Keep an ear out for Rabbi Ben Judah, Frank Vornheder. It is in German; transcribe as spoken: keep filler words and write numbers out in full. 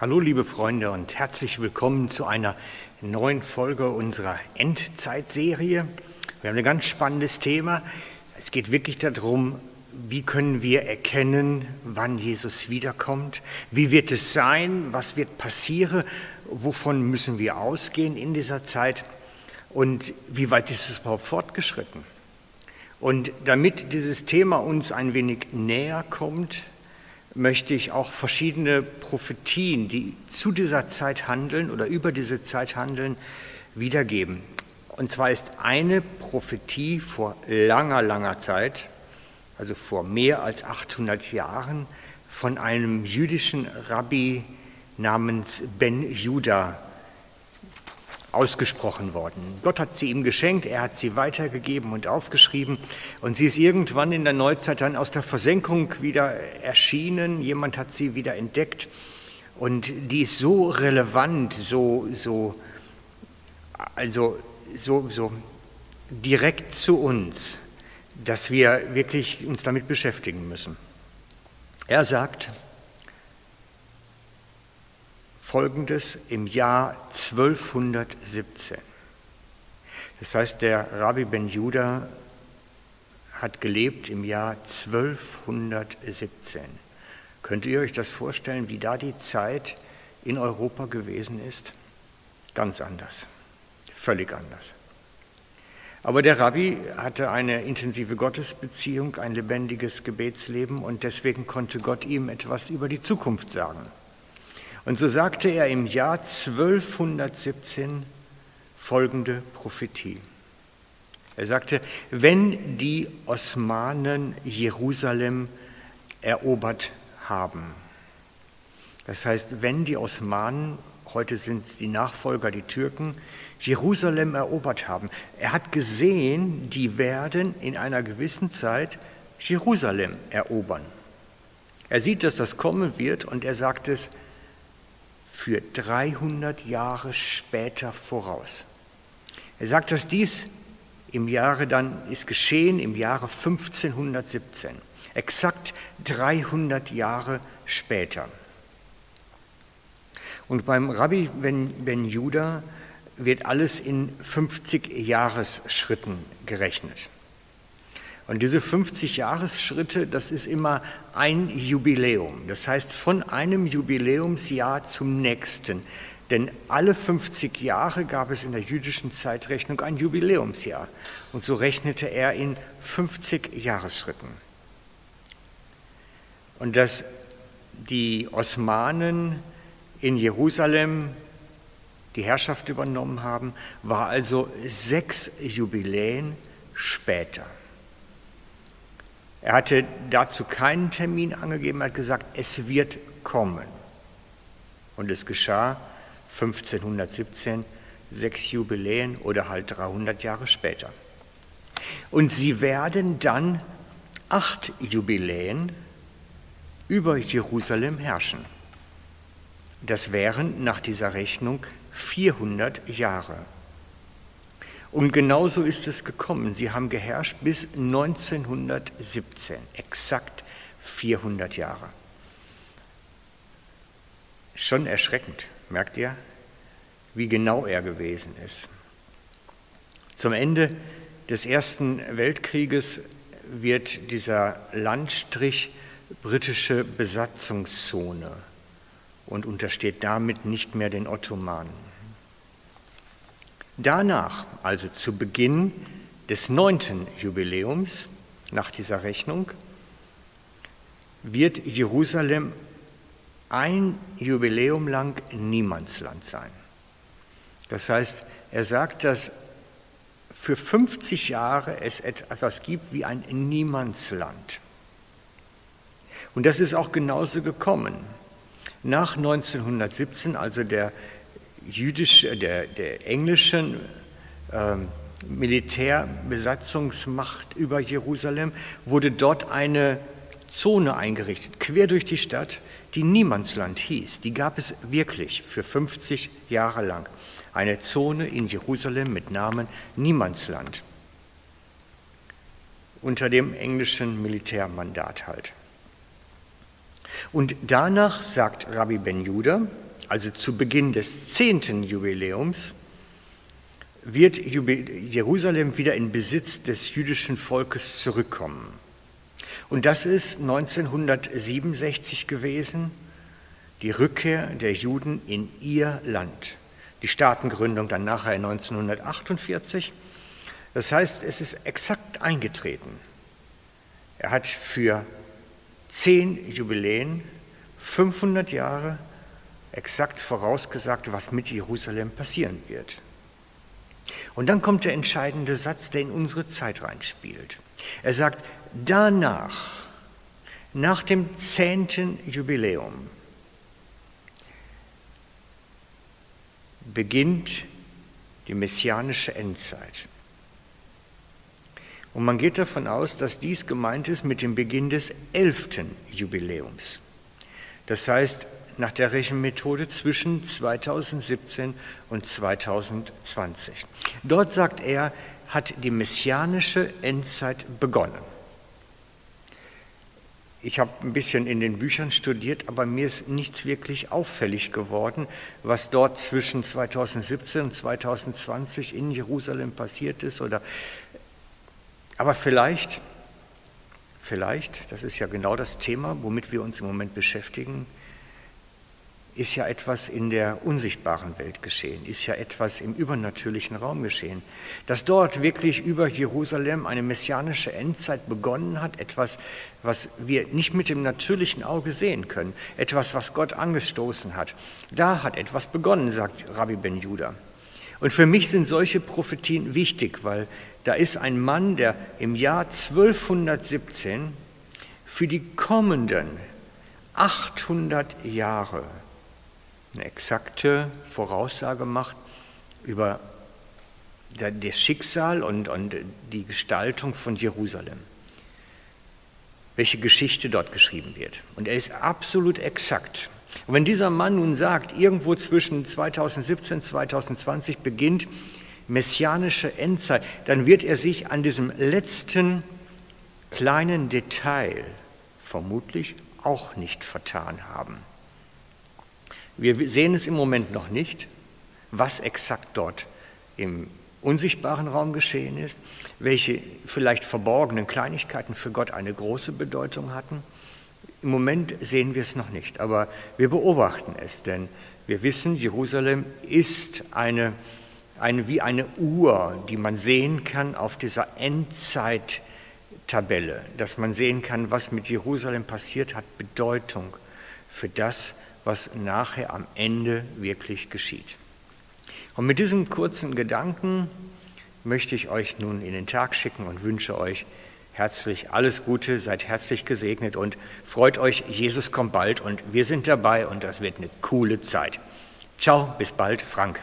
Hallo liebe Freunde und herzlich willkommen zu einer neuen Folge unserer Endzeitserie. Wir haben ein ganz spannendes Thema. Es geht wirklich darum, wie können wir erkennen, wann Jesus wiederkommt? Wie wird es sein? Was wird passieren? Wovon müssen wir ausgehen in dieser Zeit? Und wie weit ist es überhaupt fortgeschritten? Und damit dieses Thema uns ein wenig näher kommt, möchte ich auch verschiedene Prophetien, die zu dieser Zeit handeln oder über diese Zeit handeln, wiedergeben. Und zwar ist eine Prophetie vor langer, langer Zeit, also vor mehr als achthundert Jahren, von einem jüdischen Rabbi namens Ben Judah ausgesprochen worden. Gott hat sie ihm geschenkt, er hat sie weitergegeben und aufgeschrieben und sie ist irgendwann in der Neuzeit dann aus der Versenkung wieder erschienen. Jemand hat sie wieder entdeckt und die ist so relevant, so, so, also so, so direkt zu uns, dass wir wirklich uns damit beschäftigen müssen. Er sagt Folgendes im Jahr zwölfhundertsiebzehn. Das heißt, der Rabbi Ben Judah hat gelebt im Jahr zwölfhundertsiebzehn. Könnt ihr euch das vorstellen, wie da die Zeit in Europa gewesen ist? Ganz anders, völlig anders. Aber der Rabbi hatte eine intensive Gottesbeziehung, ein lebendiges Gebetsleben und deswegen konnte Gott ihm etwas über die Zukunft sagen. Und so sagte er im Jahr zwölfhundertsiebzehn folgende Prophetie. Er sagte, wenn die Osmanen Jerusalem erobert haben, das heißt, wenn die Osmanen, heute sind es die Nachfolger, die Türken, Jerusalem erobert haben. Er hat gesehen, die werden in einer gewissen Zeit Jerusalem erobern. Er sieht, dass das kommen wird und er sagt es, für dreihundert Jahre später voraus. Er sagt, dass dies im Jahre dann ist geschehen, im Jahre fünfzehnhundertsiebzehn, exakt dreihundert Jahre später. Und beim Rabbi Ben, Ben Judah wird alles in fünfzig Jahresschritten gerechnet. Und diese fünfzig Jahresschritte, das ist immer ein Jubiläum. Das heißt, von einem Jubiläumsjahr zum nächsten. Denn alle fünfzig Jahre gab es in der jüdischen Zeitrechnung ein Jubiläumsjahr. Und so rechnete er in fünfzig Jahresschritten. Und dass die Osmanen in Jerusalem die Herrschaft übernommen haben, war also sechs Jubiläen später. Er hatte dazu keinen Termin angegeben, er hat gesagt, es wird kommen. Und es geschah fünfzehnhundertsiebzehn, sechs Jubiläen oder halt dreihundert Jahre später. Und sie werden dann acht Jubiläen über Jerusalem herrschen. Das wären nach dieser Rechnung vierhundert Jahre. Und genauso ist es gekommen. Sie haben geherrscht bis neunzehnhundertsiebzehn, exakt vierhundert Jahre. Schon erschreckend, merkt ihr, wie genau er gewesen ist. Zum Ende des Ersten Weltkrieges wird dieser Landstrich britische Besatzungszone und untersteht damit nicht mehr den Ottomanen. Danach, also zu Beginn des neunten Jubiläums, nach dieser Rechnung, wird Jerusalem ein Jubiläum lang Niemandsland sein. Das heißt, er sagt, dass für fünfzig Jahre es etwas gibt wie ein Niemandsland. Und das ist auch genauso gekommen. Nach neunzehnhundertsiebzehn, also der Jüdisch, der, der englischen äh, Militärbesatzungsmacht über Jerusalem, wurde dort eine Zone eingerichtet, quer durch die Stadt, die Niemandsland hieß. Die gab es wirklich für fünfzig Jahre lang. Eine Zone in Jerusalem mit Namen Niemandsland. Unter dem englischen Militärmandat halt. Und danach sagt Rabbi Ben Judah, also zu Beginn des zehnten Jubiläums, wird Jerusalem wieder in Besitz des jüdischen Volkes zurückkommen. Und das ist neunzehnhundertsiebenundsechzig gewesen, die Rückkehr der Juden in ihr Land. Die Staatengründung dann nachher neunzehnhundertachtundvierzig. Das heißt, es ist exakt eingetreten. Er hat für zehn Jubiläen, fünfhundert Jahre, exakt vorausgesagt, was mit Jerusalem passieren wird. Und dann kommt der entscheidende Satz, der in unsere Zeit reinspielt. Er sagt, danach, nach dem zehnten Jubiläum, beginnt die messianische Endzeit. Und man geht davon aus, dass dies gemeint ist mit dem Beginn des elften Jubiläums. Das heißt, nach der Rechenmethode zwischen zweitausendsiebzehn und zweitausendzwanzig. Dort, sagt er, hat die messianische Endzeit begonnen. Ich habe ein bisschen in den Büchern studiert, aber mir ist nichts wirklich auffällig geworden, was dort zwischen zweitausendsiebzehn und zweitausendzwanzig in Jerusalem passiert ist. Oder aber vielleicht, vielleicht, das ist ja genau das Thema, womit wir uns im Moment beschäftigen, ist ja etwas in der unsichtbaren Welt geschehen, ist ja etwas im übernatürlichen Raum geschehen. Dass dort wirklich über Jerusalem eine messianische Endzeit begonnen hat, etwas, was wir nicht mit dem natürlichen Auge sehen können, etwas, was Gott angestoßen hat. Da hat etwas begonnen, sagt Rabbi Ben Judah. Und für mich sind solche Prophetien wichtig, weil da ist ein Mann, der im Jahr zwölfhundertsiebzehn für die kommenden achthundert Jahre eine exakte Voraussage macht über das Schicksal und, und die Gestaltung von Jerusalem, welche Geschichte dort geschrieben wird. Und er ist absolut exakt. Und wenn dieser Mann nun sagt, irgendwo zwischen zweitausendsiebzehn und zweitausendzwanzig beginnt messianische Endzeit, dann wird er sich an diesem letzten kleinen Detail vermutlich auch nicht vertan haben. Wir sehen es im Moment noch nicht, was exakt dort im unsichtbaren Raum geschehen ist, welche vielleicht verborgenen Kleinigkeiten für Gott eine große Bedeutung hatten. Im Moment sehen wir es noch nicht, aber wir beobachten es, denn wir wissen, Jerusalem ist eine, eine, wie eine Uhr, die man sehen kann auf dieser Endzeit-Tabelle, dass man sehen kann, was mit Jerusalem passiert hat, Bedeutung für das, was nachher am Ende wirklich geschieht. Und mit diesem kurzen Gedanken möchte ich euch nun in den Tag schicken und wünsche euch herzlich alles Gute, seid herzlich gesegnet und freut euch, Jesus kommt bald und wir sind dabei und das wird eine coole Zeit. Ciao, bis bald, Frank.